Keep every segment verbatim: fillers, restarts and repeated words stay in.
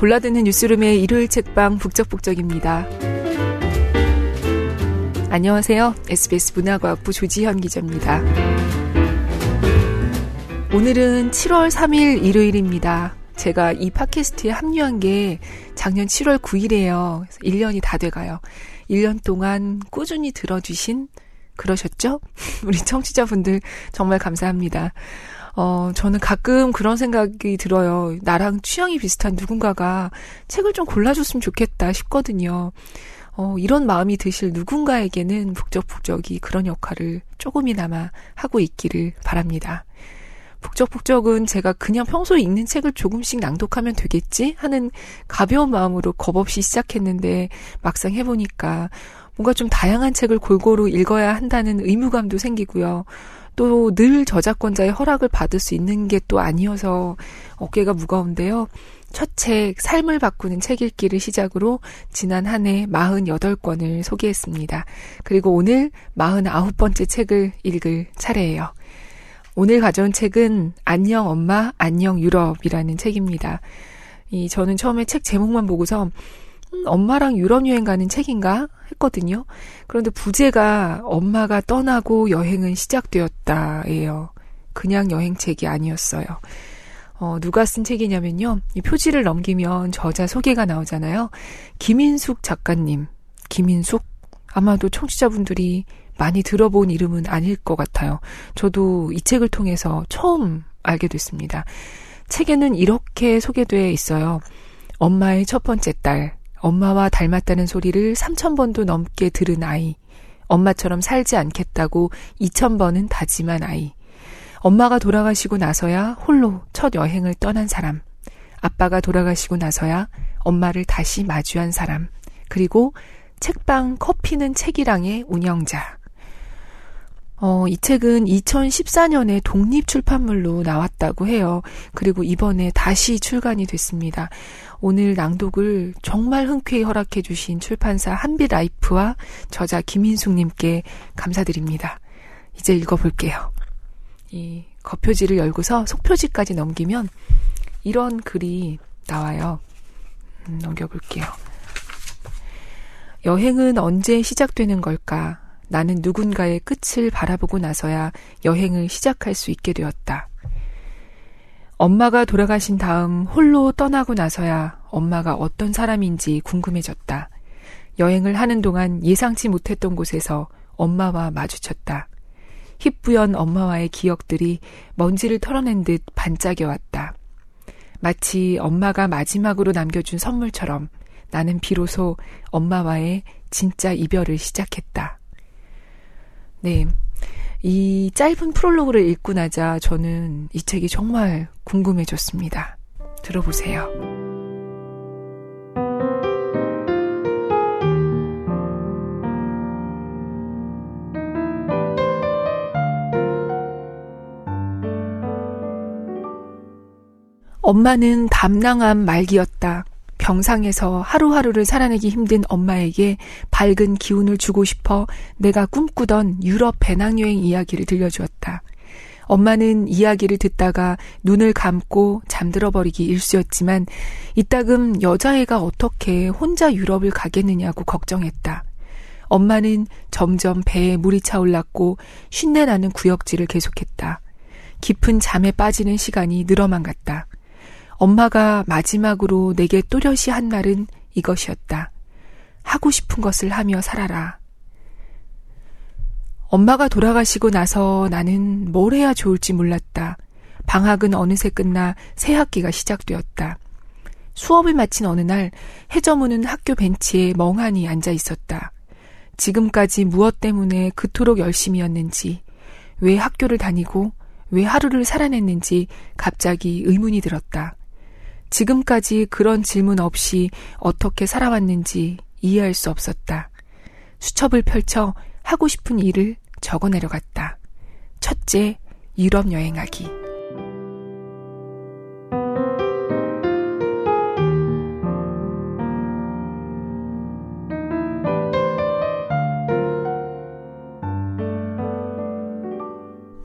골라드는 뉴스룸의 일요일 책방 북적북적입니다. 안녕하세요. 에스비에스 문화과학부 조지현 기자입니다. 오늘은 칠월 삼일 일요일입니다. 제가 이 팟캐스트에 합류한 게 작년 칠월 구일이에요. 일 년이 다 돼가요. 일 년 동안 꾸준히 들어주신, 그러셨죠? 우리 청취자분들 정말 감사합니다. 어, 저는 가끔 그런 생각이 들어요. 나랑 취향이 비슷한 누군가가 책을 좀 골라줬으면 좋겠다 싶거든요. 어, 이런 마음이 드실 누군가에게는 북적북적이 그런 역할을 조금이나마 하고 있기를 바랍니다. 북적북적은 제가 그냥 평소에 읽는 책을 조금씩 낭독하면 되겠지 하는 가벼운 마음으로 겁없이 시작했는데 막상 해보니까 뭔가 좀 다양한 책을 골고루 읽어야 한다는 의무감도 생기고요. 또 늘 저작권자의 허락을 받을 수 있는 게 또 아니어서 어깨가 무거운데요. 첫 책, 삶을 바꾸는 책 읽기를 시작으로 지난 한 해 사십팔 권을 소개했습니다. 그리고 오늘 사십구 번째 책을 읽을 차례예요. 오늘 가져온 책은 안녕 엄마, 안녕 유럽이라는 책입니다. 이 저는 처음에 책 제목만 보고서 음, 엄마랑 유럽 여행 가는 책인가 했거든요. 그런데 부제가 엄마가 떠나고 여행은 시작되었다예요. 그냥 여행책이 아니었어요. 어, 누가 쓴 책이냐면요. 이 표지를 넘기면 저자 소개가 나오잖아요. 김인숙 작가님. 김인숙? 아마도 청취자분들이 많이 들어본 이름은 아닐 것 같아요. 저도 이 책을 통해서 처음 알게 됐습니다. 책에는 이렇게 소개되어 있어요. 엄마의 첫 번째 딸, 엄마와 닮았다는 소리를 삼천 번도 넘게 들은 아이, 엄마처럼 살지 않겠다고 이천 번은 다짐한 아이, 엄마가 돌아가시고 나서야 홀로 첫 여행을 떠난 사람, 아빠가 돌아가시고 나서야 엄마를 다시 마주한 사람, 그리고 책방 커피는 책이랑의 운영자. 어, 이 책은 이천십사 년에 독립 출판물로 나왔다고 해요. 그리고 이번에 다시 출간이 됐습니다. 오늘 낭독을 정말 흔쾌히 허락해 주신 출판사 한빛라이프와 저자 김인숙님께 감사드립니다. 이제 읽어볼게요. 이 겉표지를 열고서 속표지까지 넘기면 이런 글이 나와요. 음, 넘겨볼게요. 여행은 언제 시작되는 걸까? 나는 누군가의 끝을 바라보고 나서야 여행을 시작할 수 있게 되었다. 엄마가 돌아가신 다음 홀로 떠나고 나서야 엄마가 어떤 사람인지 궁금해졌다. 여행을 하는 동안 예상치 못했던 곳에서 엄마와 마주쳤다. 희뿌연 엄마와의 기억들이 먼지를 털어낸 듯 반짝여왔다. 마치 엄마가 마지막으로 남겨준 선물처럼 나는 비로소 엄마와의 진짜 이별을 시작했다. 네, 이 짧은 프롤로그를 읽고 나자 저는 이 책이 정말 궁금해졌습니다. 들어보세요. 엄마는 담낭암 말기였다. 병상에서 하루하루를 살아내기 힘든 엄마에게 밝은 기운을 주고 싶어 내가 꿈꾸던 유럽 배낭여행 이야기를 들려주었다. 엄마는 이야기를 듣다가 눈을 감고 잠들어버리기 일쑤였지만 이따금 여자애가 어떻게 혼자 유럽을 가겠느냐고 걱정했다. 엄마는 점점 배에 물이 차올랐고 쉰내나는 구역질을 계속했다. 깊은 잠에 빠지는 시간이 늘어만 갔다. 엄마가 마지막으로 내게 또렷이 한 말은 이것이었다. 하고 싶은 것을 하며 살아라. 엄마가 돌아가시고 나서 나는 뭘 해야 좋을지 몰랐다. 방학은 어느새 끝나 새 학기가 시작되었다. 수업을 마친 어느 날 해저문은 학교 벤치에 멍하니 앉아 있었다. 지금까지 무엇 때문에 그토록 열심이었는지, 왜 학교를 다니고 왜 하루를 살아냈는지 갑자기 의문이 들었다. 지금까지 그런 질문 없이 어떻게 살아왔는지 이해할 수 없었다. 수첩을 펼쳐 하고 싶은 일을 적어내려 갔다. 첫째, 유럽 여행하기.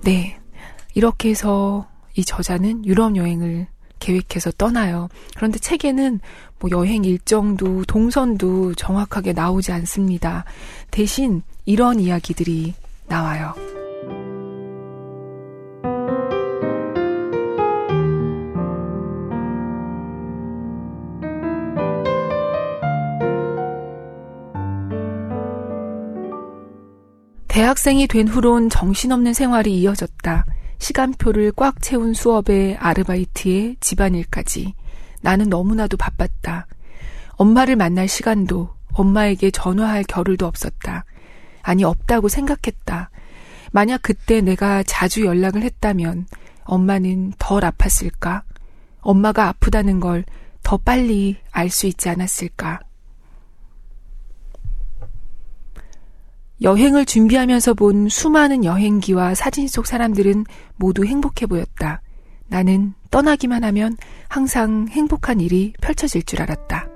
네, 이렇게 해서 이 저자는 유럽 여행을 계획해서 떠나요. 그런데 책에는 뭐 여행 일정도 동선도 정확하게 나오지 않습니다. 대신 이런 이야기들이 나와요. 대학생이 된 후론 정신없는 생활이 이어졌다. 시간표를 꽉 채운 수업에 아르바이트에 집안일까지. 나는 너무나도 바빴다. 엄마를 만날 시간도, 엄마에게 전화할 겨를도 없었다. 아니, 없다고 생각했다. 만약 그때 내가 자주 연락을 했다면 엄마는 덜 아팠을까? 엄마가 아프다는 걸 더 빨리 알 수 있지 않았을까? 여행을 준비하면서 본 수많은 여행기와 사진 속 사람들은 모두 행복해 보였다. 나는 떠나기만 하면 항상 행복한 일이 펼쳐질 줄 알았다.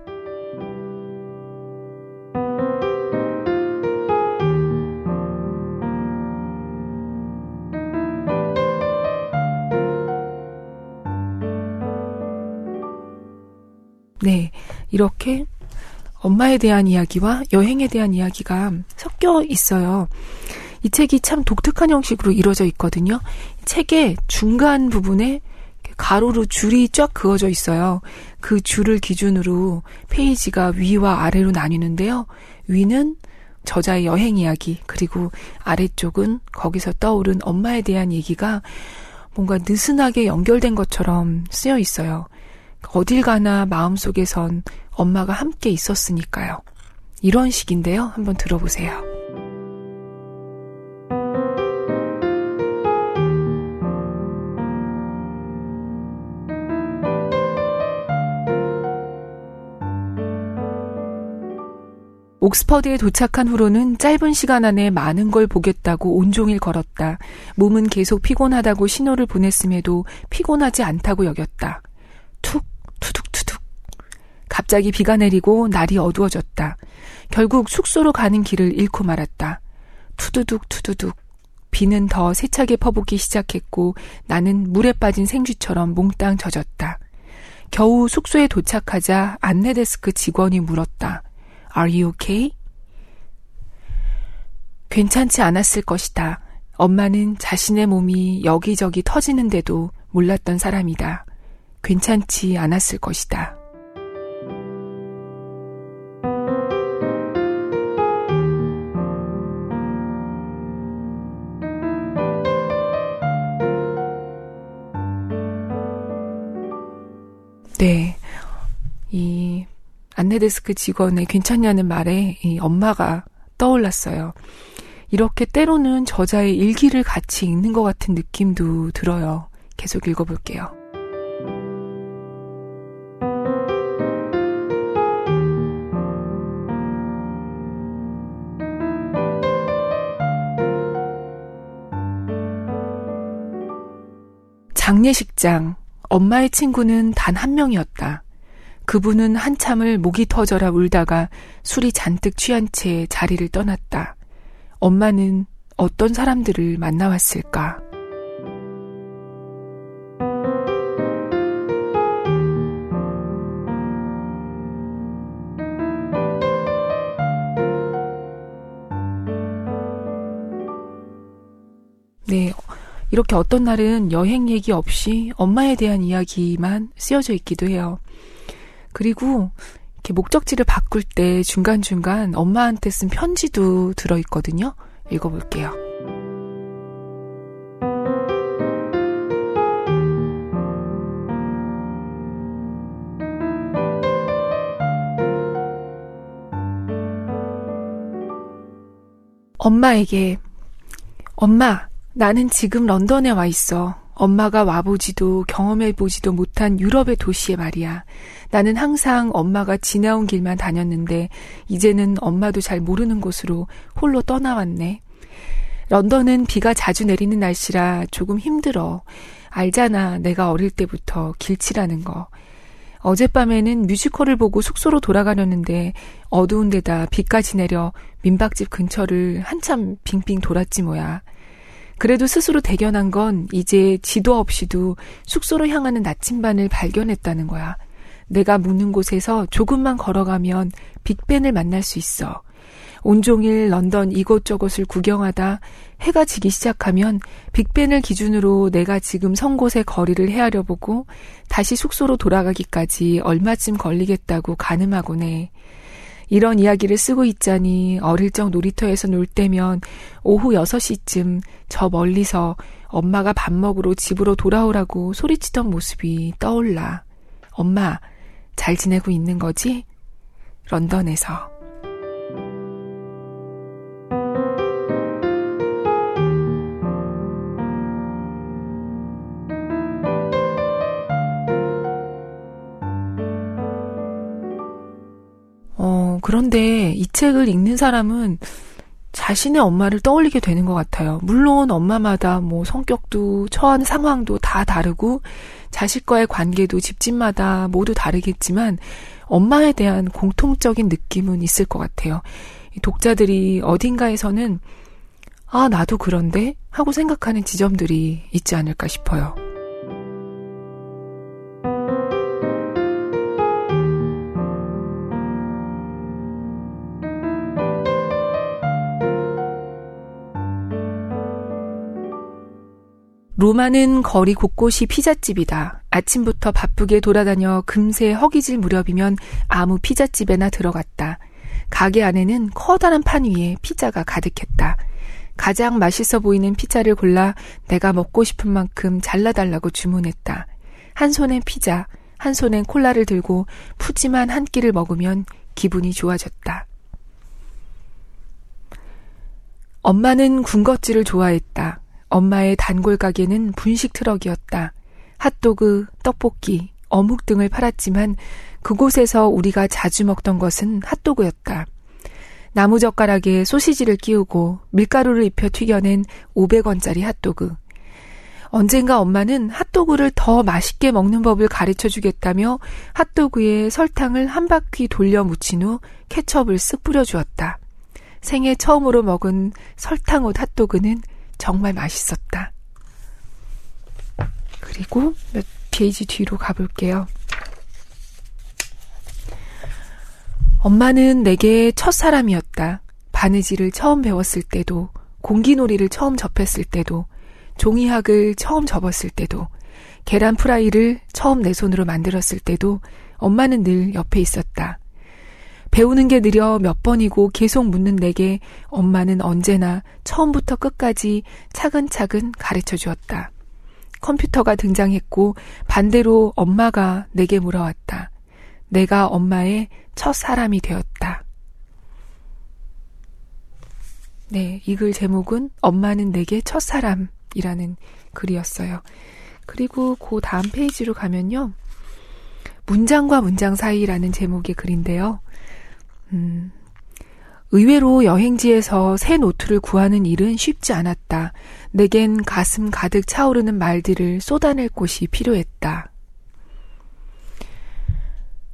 네, 이렇게 엄마에 대한 이야기와 여행에 대한 이야기가 섞여 있어요. 이 책이 참 독특한 형식으로 이루어져 있거든요. 책의 중간 부분에 가로로 줄이 쫙 그어져 있어요. 그 줄을 기준으로 페이지가 위와 아래로 나뉘는데요. 위는 저자의 여행 이야기, 그리고 아래쪽은 거기서 떠오른 엄마에 대한 얘기가 뭔가 느슨하게 연결된 것처럼 쓰여 있어요. 어딜 가나 마음속에선 엄마가 함께 있었으니까요. 이런 식인데요. 한번 들어보세요. 옥스퍼드에 도착한 후로는 짧은 시간 안에 많은 걸 보겠다고 온종일 걸었다. 몸은 계속 피곤하다고 신호를 보냈음에도 피곤하지 않다고 여겼다. 툭, 투둑투둑. 갑자기 비가 내리고 날이 어두워졌다. 결국 숙소로 가는 길을 잃고 말았다. 투두둑 투두둑. 비는 더 세차게 퍼붓기 시작했고 나는 물에 빠진 생쥐처럼 몽땅 젖었다. 겨우 숙소에 도착하자 안내데스크 직원이 물었다. Are you okay? 괜찮지 않았을 것이다. 엄마는 자신의 몸이 여기저기 터지는데도 몰랐던 사람이다. 괜찮지 않았을 것이다. 네, 이 안내데스크 직원의 괜찮냐는 말에 이 엄마가 떠올랐어요. 이렇게 때로는 저자의 일기를 같이 읽는 것 같은 느낌도 들어요. 계속 읽어볼게요. 장례식장. 엄마의 친구는 단 한 명이었다. 그분은 한참을 목이 터져라 울다가 술이 잔뜩 취한 채 자리를 떠났다. 엄마는 어떤 사람들을 만나왔을까? 네. 이렇게 어떤 날은 여행 얘기 없이 엄마에 대한 이야기만 쓰여져 있기도 해요. 그리고 이렇게 목적지를 바꿀 때 중간중간 엄마한테 쓴 편지도 들어있거든요. 읽어볼게요. 엄마에게. 엄마, 나는 지금 런던에 와 있어. 엄마가 와보지도 경험해보지도 못한 유럽의 도시에 말이야. 나는 항상 엄마가 지나온 길만 다녔는데 이제는 엄마도 잘 모르는 곳으로 홀로 떠나왔네. 런던은 비가 자주 내리는 날씨라 조금 힘들어. 알잖아, 내가 어릴 때부터 길치라는 거. 어젯밤에는 뮤지컬을 보고 숙소로 돌아가려는데 어두운 데다 비까지 내려 민박집 근처를 한참 빙빙 돌았지 뭐야. 그래도 스스로 대견한 건 이제 지도 없이도 숙소로 향하는 나침반을 발견했다는 거야. 내가 묵는 곳에서 조금만 걸어가면 빅벤을 만날 수 있어. 온종일 런던 이곳저곳을 구경하다 해가 지기 시작하면 빅벤을 기준으로 내가 지금 선 곳의 거리를 헤아려 보고 다시 숙소로 돌아가기까지 얼마쯤 걸리겠다고 가늠하곤 해. 이런 이야기를 쓰고 있자니 어릴 적 놀이터에서 놀 때면 오후 여섯 시쯤 저 멀리서 엄마가 밥 먹으러 집으로 돌아오라고 소리치던 모습이 떠올라. 엄마, 잘 지내고 있는 거지? 런던에서. 그런데 이 책을 읽는 사람은 자신의 엄마를 떠올리게 되는 것 같아요. 물론 엄마마다 뭐 성격도 처한 상황도 다 다르고 자식과의 관계도 집집마다 모두 다르겠지만 엄마에 대한 공통적인 느낌은 있을 것 같아요. 독자들이 어딘가에서는 아, 나도 그런데? 하고 생각하는 지점들이 있지 않을까 싶어요. 로마는 거리 곳곳이 피자집이다. 아침부터 바쁘게 돌아다녀 금세 허기질 무렵이면 아무 피자집에나 들어갔다. 가게 안에는 커다란 판 위에 피자가 가득했다. 가장 맛있어 보이는 피자를 골라 내가 먹고 싶은 만큼 잘라달라고 주문했다. 한 손엔 피자, 한 손엔 콜라를 들고 푸짐한 한 끼를 먹으면 기분이 좋아졌다. 엄마는 군것질을 좋아했다. 엄마의 단골 가게는 분식 트럭이었다. 핫도그, 떡볶이, 어묵 등을 팔았지만 그곳에서 우리가 자주 먹던 것은 핫도그였다. 나무젓가락에 소시지를 끼우고 밀가루를 입혀 튀겨낸 오백 원짜리 핫도그. 언젠가 엄마는 핫도그를 더 맛있게 먹는 법을 가르쳐주겠다며 핫도그에 설탕을 한 바퀴 돌려 묻힌 후 케첩을 쓱 뿌려주었다. 생애 처음으로 먹은 설탕옷 핫도그는 정말 맛있었다. 그리고 몇 페이지 뒤로 가볼게요. 엄마는 내게 첫사람이었다. 바느질을 처음 배웠을 때도, 공기놀이를 처음 접했을 때도, 종이학을 처음 접었을 때도, 계란 프라이를 처음 내 손으로 만들었을 때도 엄마는 늘 옆에 있었다. 배우는 게 느려 몇 번이고 계속 묻는 내게 엄마는 언제나 처음부터 끝까지 차근차근 가르쳐 주었다. 컴퓨터가 등장했고 반대로 엄마가 내게 물어왔다. 내가 엄마의 첫 사람이 되었다. 네, 이 글 제목은 엄마는 내게 첫 사람이라는 글이었어요. 그리고 그 다음 페이지로 가면요. 문장과 문장 사이라는 제목의 글인데요. 음, 의외로 여행지에서 새 노트를 구하는 일은 쉽지 않았다. 내겐 가슴 가득 차오르는 말들을 쏟아낼 곳이 필요했다.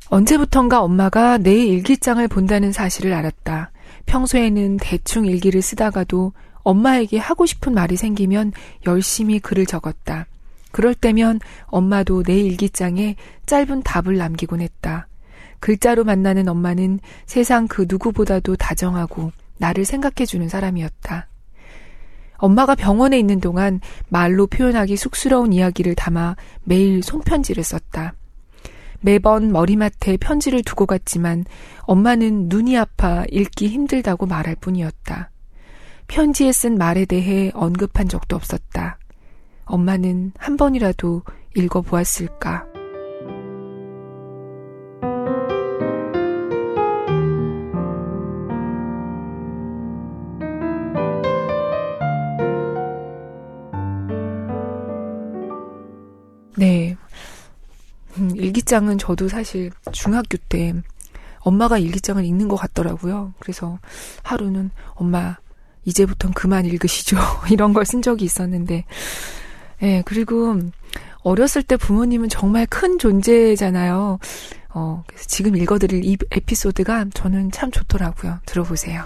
언제부턴가 엄마가 내 일기장을 본다는 사실을 알았다. 평소에는 대충 일기를 쓰다가도 엄마에게 하고 싶은 말이 생기면 열심히 글을 적었다. 그럴 때면 엄마도 내 일기장에 짧은 답을 남기곤 했다. 글자로 만나는 엄마는 세상 그 누구보다도 다정하고 나를 생각해주는 사람이었다. 엄마가 병원에 있는 동안 말로 표현하기 쑥스러운 이야기를 담아 매일 손편지를 썼다. 매번 머리맡에 편지를 두고 갔지만 엄마는 눈이 아파 읽기 힘들다고 말할 뿐이었다. 편지에 쓴 말에 대해 언급한 적도 없었다. 엄마는 한 번이라도 읽어보았을까? 네, 음, 일기장은 저도 사실 중학교 때 엄마가 일기장을 읽는 것 같더라고요. 그래서 하루는 엄마 이제부턴 그만 읽으시죠 이런 걸 쓴 적이 있었는데, 예, 그리고 어렸을 때 부모님은 정말 큰 존재잖아요. 어, 그래서 지금 읽어드릴 이 에피소드가 저는 참 좋더라고요. 들어보세요.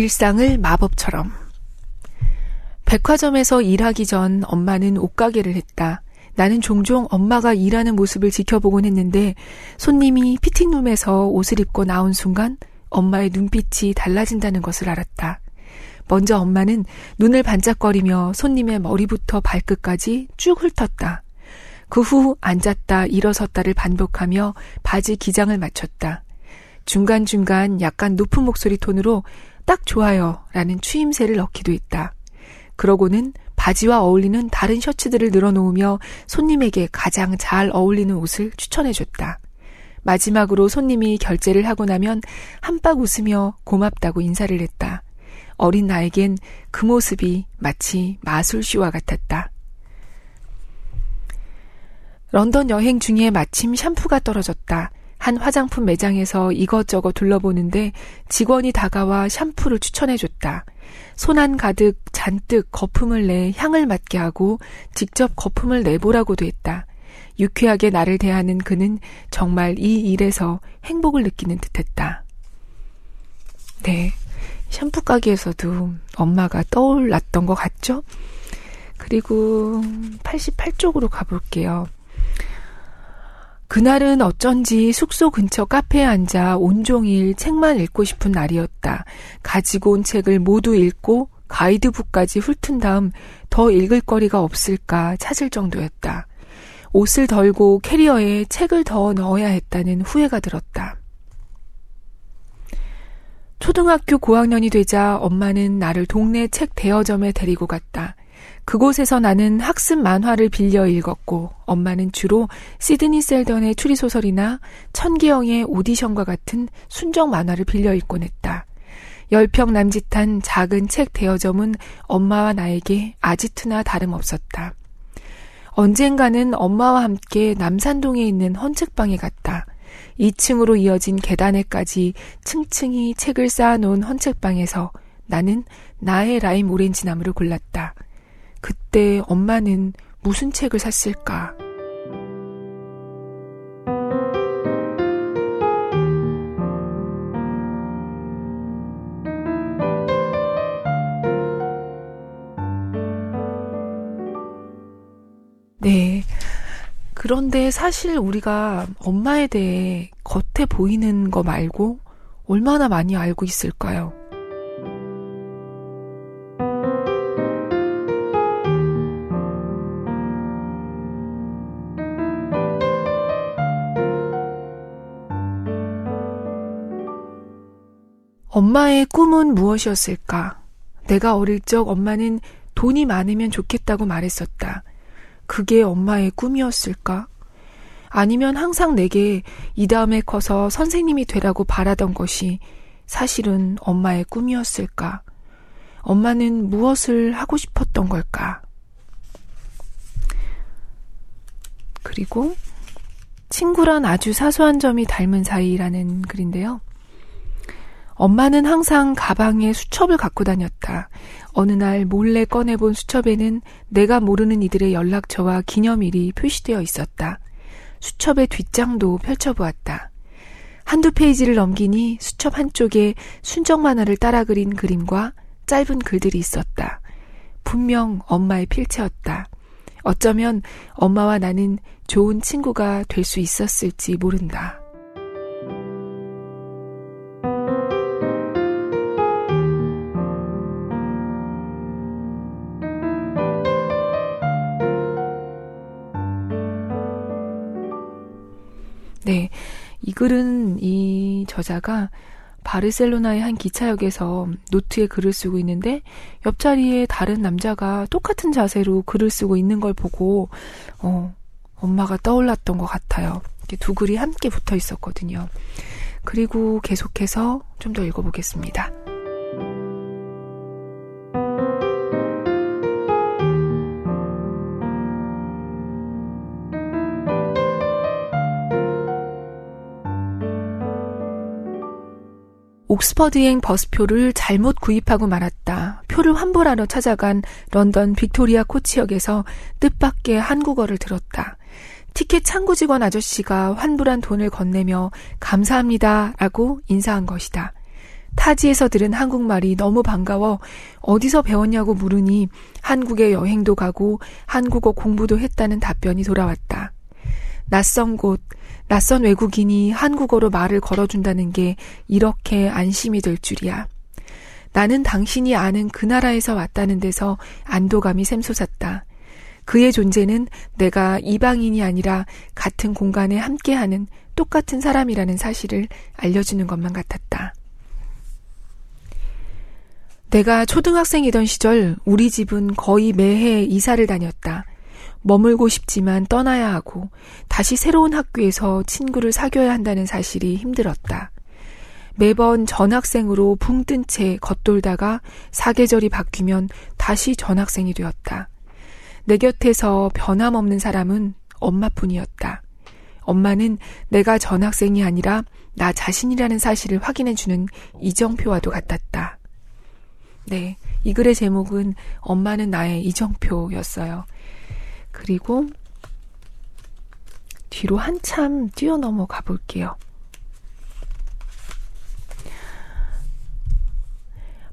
일상을 마법처럼. 백화점에서 일하기 전 엄마는 옷가게를 했다. 나는 종종 엄마가 일하는 모습을 지켜보곤 했는데 손님이 피팅룸에서 옷을 입고 나온 순간 엄마의 눈빛이 달라진다는 것을 알았다. 먼저 엄마는 눈을 반짝거리며 손님의 머리부터 발끝까지 쭉 훑었다. 그 후 앉았다 일어섰다를 반복하며 바지 기장을 맞췄다. 중간중간 약간 높은 목소리 톤으로 딱 좋아요 라는 추임새를 넣기도 했다. 그러고는 바지와 어울리는 다른 셔츠들을 늘어놓으며 손님에게 가장 잘 어울리는 옷을 추천해줬다. 마지막으로 손님이 결제를 하고 나면 한박 웃으며 고맙다고 인사를 했다. 어린 나에겐 그 모습이 마치 마술쇼와 같았다. 런던 여행 중에 마침 샴푸가 떨어졌다. 한 화장품 매장에서 이것저것 둘러보는데 직원이 다가와 샴푸를 추천해줬다. 손 안 가득 잔뜩 거품을 내 향을 맡게 하고 직접 거품을 내보라고도 했다. 유쾌하게 나를 대하는 그는 정말 이 일에서 행복을 느끼는 듯했다. 네, 샴푸 가게에서도 엄마가 떠올랐던 것 같죠? 그리고 팔십팔 쪽으로 가볼게요. 그날은 어쩐지 숙소 근처 카페에 앉아 온종일 책만 읽고 싶은 날이었다. 가지고 온 책을 모두 읽고 가이드북까지 훑은 다음 더 읽을 거리가 없을까 찾을 정도였다. 옷을 덜고 캐리어에 책을 더 넣어야 했다는 후회가 들었다. 초등학교 고학년이 되자 엄마는 나를 동네 책 대여점에 데리고 갔다. 그곳에서 나는 학습 만화를 빌려 읽었고 엄마는 주로 시드니 셀던의 추리소설이나 천기영의 오디션과 같은 순정 만화를 빌려 읽곤 했다. 열 평 남짓한 작은 책 대여점은 엄마와 나에게 아지트나 다름없었다. 언젠가는 엄마와 함께 남산동에 있는 헌책방에 갔다. 이 층으로 이어진 계단에까지 층층이 책을 쌓아놓은 헌책방에서 나는 나의 라임 오렌지 나무를 골랐다. 그때 엄마는 무슨 책을 샀을까? 네. 그런데 사실 우리가 엄마에 대해 겉에 보이는 거 말고 얼마나 많이 알고 있을까요? 엄마의 꿈은 무엇이었을까? 내가 어릴 적 엄마는 돈이 많으면 좋겠다고 말했었다. 그게 엄마의 꿈이었을까? 아니면 항상 내게 이 다음에 커서 선생님이 되라고 바라던 것이 사실은 엄마의 꿈이었을까? 엄마는 무엇을 하고 싶었던 걸까? 그리고 친구란 아주 사소한 점이 닮은 사이라는 글인데요. 엄마는 항상 가방에 수첩을 갖고 다녔다. 어느 날 몰래 꺼내본 수첩에는 내가 모르는 이들의 연락처와 기념일이 표시되어 있었다. 수첩의 뒷장도 펼쳐보았다. 한두 페이지를 넘기니 수첩 한쪽에 순정 만화를 따라 그린 그림과 짧은 글들이 있었다. 분명 엄마의 필체였다. 어쩌면 엄마와 나는 좋은 친구가 될 수 있었을지 모른다. 네, 이 글은 이 저자가 바르셀로나의 한 기차역에서 노트에 글을 쓰고 있는데 옆자리에 다른 남자가 똑같은 자세로 글을 쓰고 있는 걸 보고 어, 엄마가 떠올랐던 것 같아요. 이렇게 두 글이 함께 붙어 있었거든요. 그리고 계속해서 좀 더 읽어보겠습니다. 옥스퍼드행 버스표를 잘못 구입하고 말았다. 표를 환불하러 찾아간 런던 빅토리아 코치역에서 뜻밖의 한국어를 들었다. 티켓 창구 직원 아저씨가 환불한 돈을 건네며 감사합니다라고 인사한 것이다. 타지에서 들은 한국말이 너무 반가워 어디서 배웠냐고 물으니 한국에 여행도 가고 한국어 공부도 했다는 답변이 돌아왔다. 낯선 곳, 낯선 외국인이 한국어로 말을 걸어준다는 게 이렇게 안심이 될 줄이야. 나는 당신이 아는 그 나라에서 왔다는 데서 안도감이 샘솟았다. 그의 존재는 내가 이방인이 아니라 같은 공간에 함께하는 똑같은 사람이라는 사실을 알려주는 것만 같았다. 내가 초등학생이던 시절 우리 집은 거의 매해 이사를 다녔다. 머물고 싶지만 떠나야 하고 다시 새로운 학교에서 친구를 사귀어야 한다는 사실이 힘들었다. 매번 전학생으로 붕 뜬 채 겉돌다가 사계절이 바뀌면 다시 전학생이 되었다. 내 곁에서 변함없는 사람은 엄마뿐이었다. 엄마는 내가 전학생이 아니라 나 자신이라는 사실을 확인해주는 이정표와도 같았다. 네, 이 글의 제목은 엄마는 나의 이정표였어요. 그리고 뒤로 한참 뛰어넘어 가볼게요.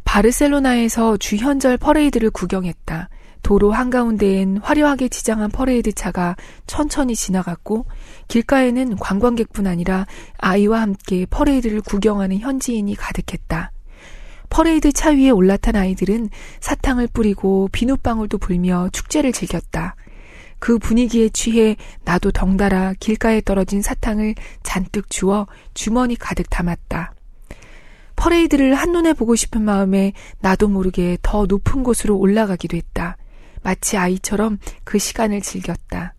바르셀로나에서 주현절 퍼레이드를 구경했다. 도로 한가운데엔 화려하게 지장한 퍼레이드 차가 천천히 지나갔고 길가에는 관광객뿐 아니라 아이와 함께 퍼레이드를 구경하는 현지인이 가득했다. 퍼레이드 차 위에 올라탄 아이들은 사탕을 뿌리고 비눗방울도 불며 축제를 즐겼다. 그 분위기에 취해 나도 덩달아 길가에 떨어진 사탕을 잔뜩 주워 주머니 가득 담았다. 퍼레이드를 한눈에 보고 싶은 마음에 나도 모르게 더 높은 곳으로 올라가기도 했다. 마치 아이처럼 그 시간을 즐겼다.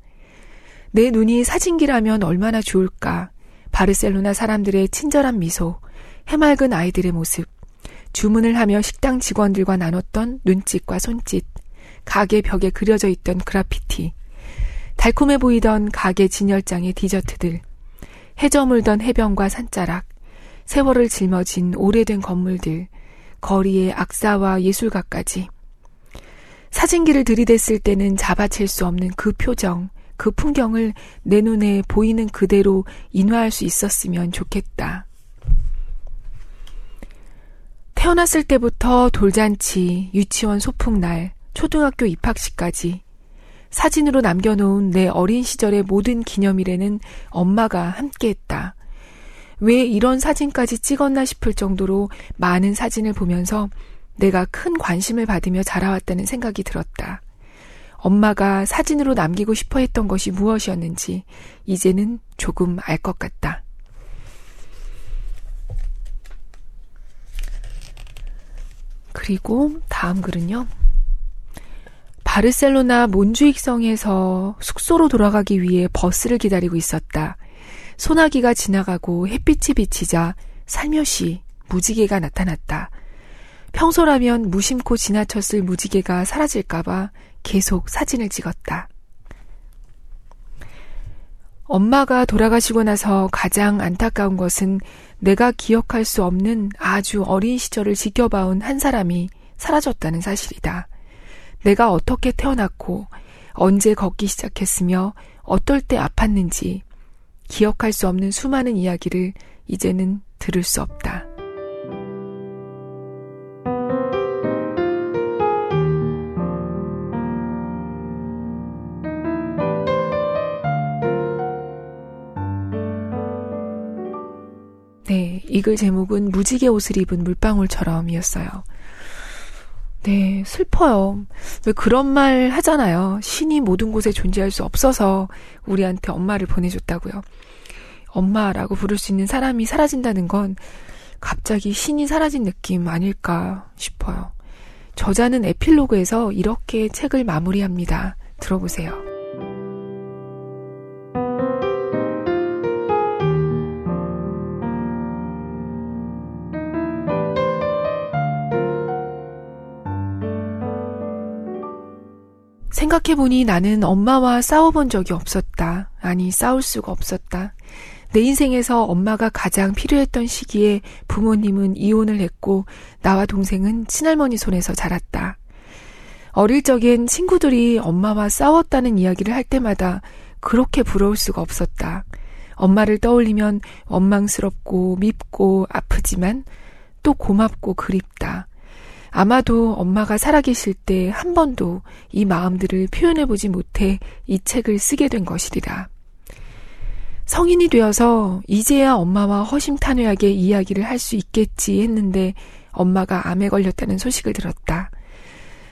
내 눈이 사진기라면 얼마나 좋을까. 바르셀로나 사람들의 친절한 미소, 해맑은 아이들의 모습, 주문을 하며 식당 직원들과 나눴던 눈짓과 손짓, 가게 벽에 그려져 있던 그래피티, 달콤해 보이던 가게 진열장의 디저트들, 해저물던 해변과 산자락, 세월을 짊어진 오래된 건물들, 거리의 악사와 예술가까지. 사진기를 들이댔을 때는 잡아챌 수 없는 그 표정, 그 풍경을 내 눈에 보이는 그대로 인화할 수 있었으면 좋겠다. 태어났을 때부터 돌잔치, 유치원 소풍날, 초등학교 입학식까지 사진으로 남겨놓은 내 어린 시절의 모든 기념일에는 엄마가 함께했다. 왜 이런 사진까지 찍었나 싶을 정도로 많은 사진을 보면서 내가 큰 관심을 받으며 자라왔다는 생각이 들었다. 엄마가 사진으로 남기고 싶어 했던 것이 무엇이었는지 이제는 조금 알 것 같다. 그리고 다음 글은요. 바르셀로나 몬주익성에서 숙소로 돌아가기 위해 버스를 기다리고 있었다. 소나기가 지나가고 햇빛이 비치자 살며시 무지개가 나타났다. 평소라면 무심코 지나쳤을 무지개가 사라질까봐 계속 사진을 찍었다. 엄마가 돌아가시고 나서 가장 안타까운 것은 내가 기억할 수 없는 아주 어린 시절을 지켜봐온 한 사람이 사라졌다는 사실이다. 내가 어떻게 태어났고 언제 걷기 시작했으며 어떨 때 아팠는지 기억할 수 없는 수많은 이야기를 이제는 들을 수 없다. 네, 이 글 제목은 무지개 옷을 입은 물방울처럼이었어요. 네, 슬퍼요. 왜 그런 말 하잖아요. 신이 모든 곳에 존재할 수 없어서 우리한테 엄마를 보내줬다고요. 엄마라고 부를 수 있는 사람이 사라진다는 건 갑자기 신이 사라진 느낌 아닐까 싶어요. 저자는 에필로그에서 이렇게 책을 마무리합니다. 들어보세요. 생각해보니 나는 엄마와 싸워본 적이 없었다. 아니, 싸울 수가 없었다. 내 인생에서 엄마가 가장 필요했던 시기에 부모님은 이혼을 했고 나와 동생은 친할머니 손에서 자랐다. 어릴 적엔 친구들이 엄마와 싸웠다는 이야기를 할 때마다 그렇게 부러울 수가 없었다. 엄마를 떠올리면 원망스럽고 밉고 아프지만 또 고맙고 그립다. 아마도 엄마가 살아계실 때 한 번도 이 마음들을 표현해보지 못해 이 책을 쓰게 된 것이리라. 성인이 되어서 이제야 엄마와 허심탄회하게 이야기를 할 수 있겠지 했는데 엄마가 암에 걸렸다는 소식을 들었다.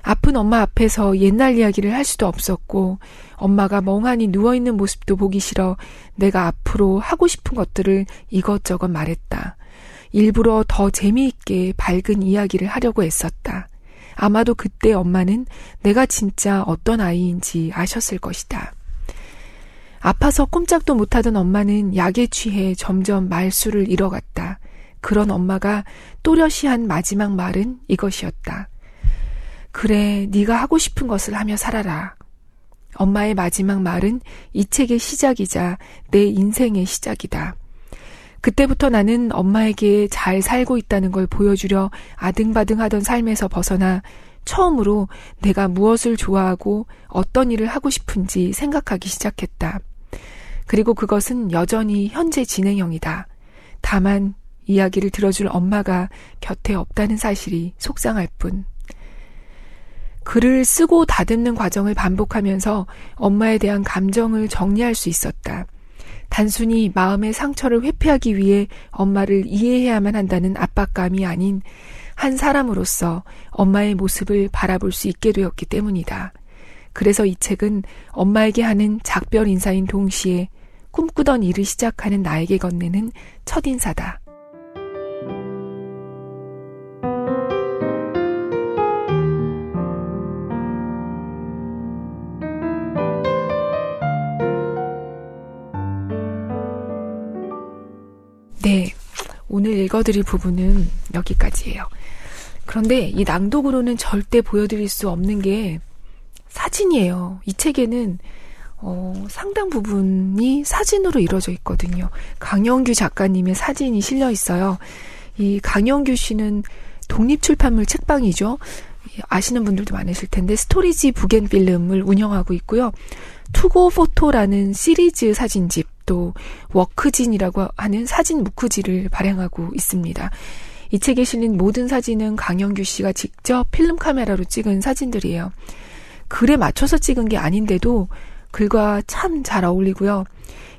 아픈 엄마 앞에서 옛날 이야기를 할 수도 없었고 엄마가 멍하니 누워있는 모습도 보기 싫어 내가 앞으로 하고 싶은 것들을 이것저것 말했다. 일부러 더 재미있게 밝은 이야기를 하려고 애썼다. 아마도 그때 엄마는 내가 진짜 어떤 아이인지 아셨을 것이다. 아파서 꼼짝도 못하던 엄마는 약에 취해 점점 말수를 잃어갔다. 그런 엄마가 또렷이 한 마지막 말은 이것이었다. 그래, 네가 하고 싶은 것을 하며 살아라. 엄마의 마지막 말은 이 책의 시작이자 내 인생의 시작이다. 그때부터 나는 엄마에게 잘 살고 있다는 걸 보여주려 아등바등하던 삶에서 벗어나 처음으로 내가 무엇을 좋아하고 어떤 일을 하고 싶은지 생각하기 시작했다. 그리고 그것은 여전히 현재 진행형이다. 다만 이야기를 들어줄 엄마가 곁에 없다는 사실이 속상할 뿐. 글을 쓰고 다듬는 과정을 반복하면서 엄마에 대한 감정을 정리할 수 있었다. 단순히 마음의 상처를 회피하기 위해 엄마를 이해해야만 한다는 압박감이 아닌 한 사람으로서 엄마의 모습을 바라볼 수 있게 되었기 때문이다. 그래서 이 책은 엄마에게 하는 작별 인사인 동시에 꿈꾸던 일을 시작하는 나에게 건네는 첫 인사다. 네, 오늘 읽어드릴 부분은 여기까지예요. 그런데 이 낭독으로는 절대 보여드릴 수 없는 게 사진이에요. 이 책에는 어, 상당 부분이 사진으로 이루어져 있거든요. 강영규 작가님의 사진이 실려 있어요. 이 강영규 씨는 독립출판물 책방이죠. 아시는 분들도 많으실 텐데 스토리지 북앤필름을 운영하고 있고요. 투고포토라는 시리즈 사진집, 또 워크진이라고 하는 사진 무크지를 발행하고 있습니다. 이 책에 실린 모든 사진은 강영규 씨가 직접 필름 카메라로 찍은 사진들이에요. 글에 맞춰서 찍은 게 아닌데도 글과 참 잘 어울리고요.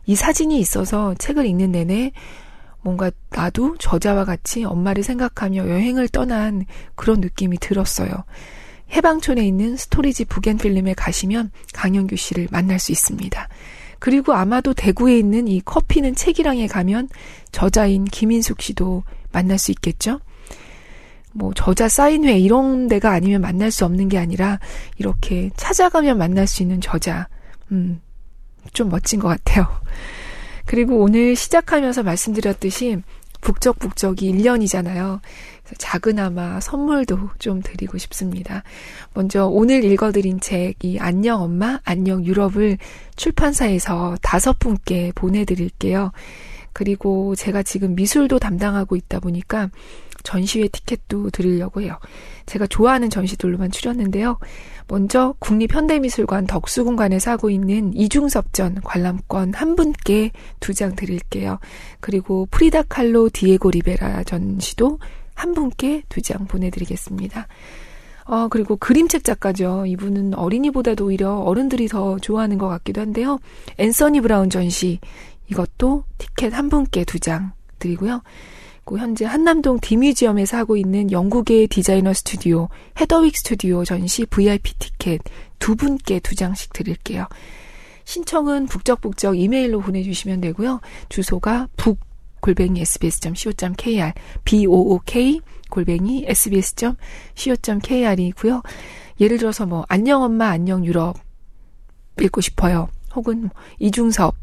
이 사진이 있어서 책을 읽는 내내 뭔가 나도 저자와 같이 엄마를 생각하며 여행을 떠난 그런 느낌이 들었어요. 해방촌에 있는 스토리지 북앤필름에 가시면 강영규 씨를 만날 수 있습니다. 그리고 아마도 대구에 있는 이 커피는 책이랑에 가면 저자인 김인숙 씨도 만날 수 있겠죠? 뭐 저자 사인회 이런 데가 아니면 만날 수 없는 게 아니라 이렇게 찾아가며 만날 수 있는 저자. 음, 좀 멋진 것 같아요. 그리고 오늘 시작하면서 말씀드렸듯이 북적북적이 일 년이잖아요. 그래서 작은아마 선물도 좀 드리고 싶습니다. 먼저 오늘 읽어드린 책, 이 안녕 엄마, 안녕 유럽을 출판사에서 다섯 분께 보내드릴게요. 그리고 제가 지금 미술도 담당하고 있다 보니까 전시회 티켓도 드리려고 해요. 제가 좋아하는 전시들로만 추렸는데요. 먼저 국립현대미술관 덕수궁관에서 하고 있는 이중섭 전 관람권 한 분께 두 장 드릴게요. 그리고 프리다 칼로 디에고 리베라 전시도 한 분께 두 장 보내드리겠습니다. 어, 그리고 그림책 작가죠. 이분은 어린이보다도 오히려 어른들이 더 좋아하는 것 같기도 한데요. 앤서니 브라운 전시 이것도 티켓 한 분께 두 장 드리고요. 현재 한남동 디뮤지엄에서 하고 있는 영국의 디자이너 스튜디오 헤더윅 스튜디오 전시 브이아이피 티켓 두 분께 두 장씩 드릴게요. 신청은 북적북적 이메일로 보내주시면 되고요. 주소가 북 골뱅이 에스비에스 점 씨오 점 케이알 북 골뱅이 에스비에스 점 씨오 점 케이알이고요. 예를 들어서 뭐 안녕 엄마 안녕 유럽 읽고 싶어요. 혹은 이중섭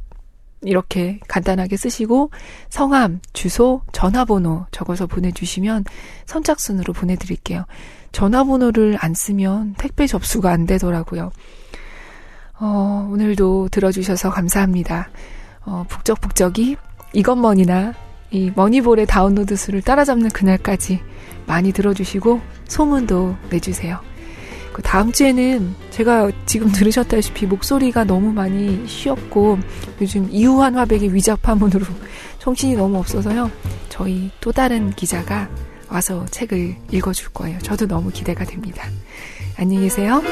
이렇게 간단하게 쓰시고 성함, 주소, 전화번호 적어서 보내주시면 선착순으로 보내드릴게요. 전화번호를 안 쓰면 택배 접수가 안 되더라고요. 어, 오늘도 들어주셔서 감사합니다. 어, 북적북적이 이것머니나 이 머니볼의 다운로드 수를 따라잡는 그날까지 많이 들어주시고 소문도 내주세요. 그 다음 주에는 제가 지금 들으셨다시피 목소리가 너무 많이 쉬었고 요즘 이우환 화백의 위자파문으로 정신이 너무 없어서요. 저희 또 다른 기자가 와서 책을 읽어줄 거예요. 저도 너무 기대가 됩니다. 안녕히 계세요.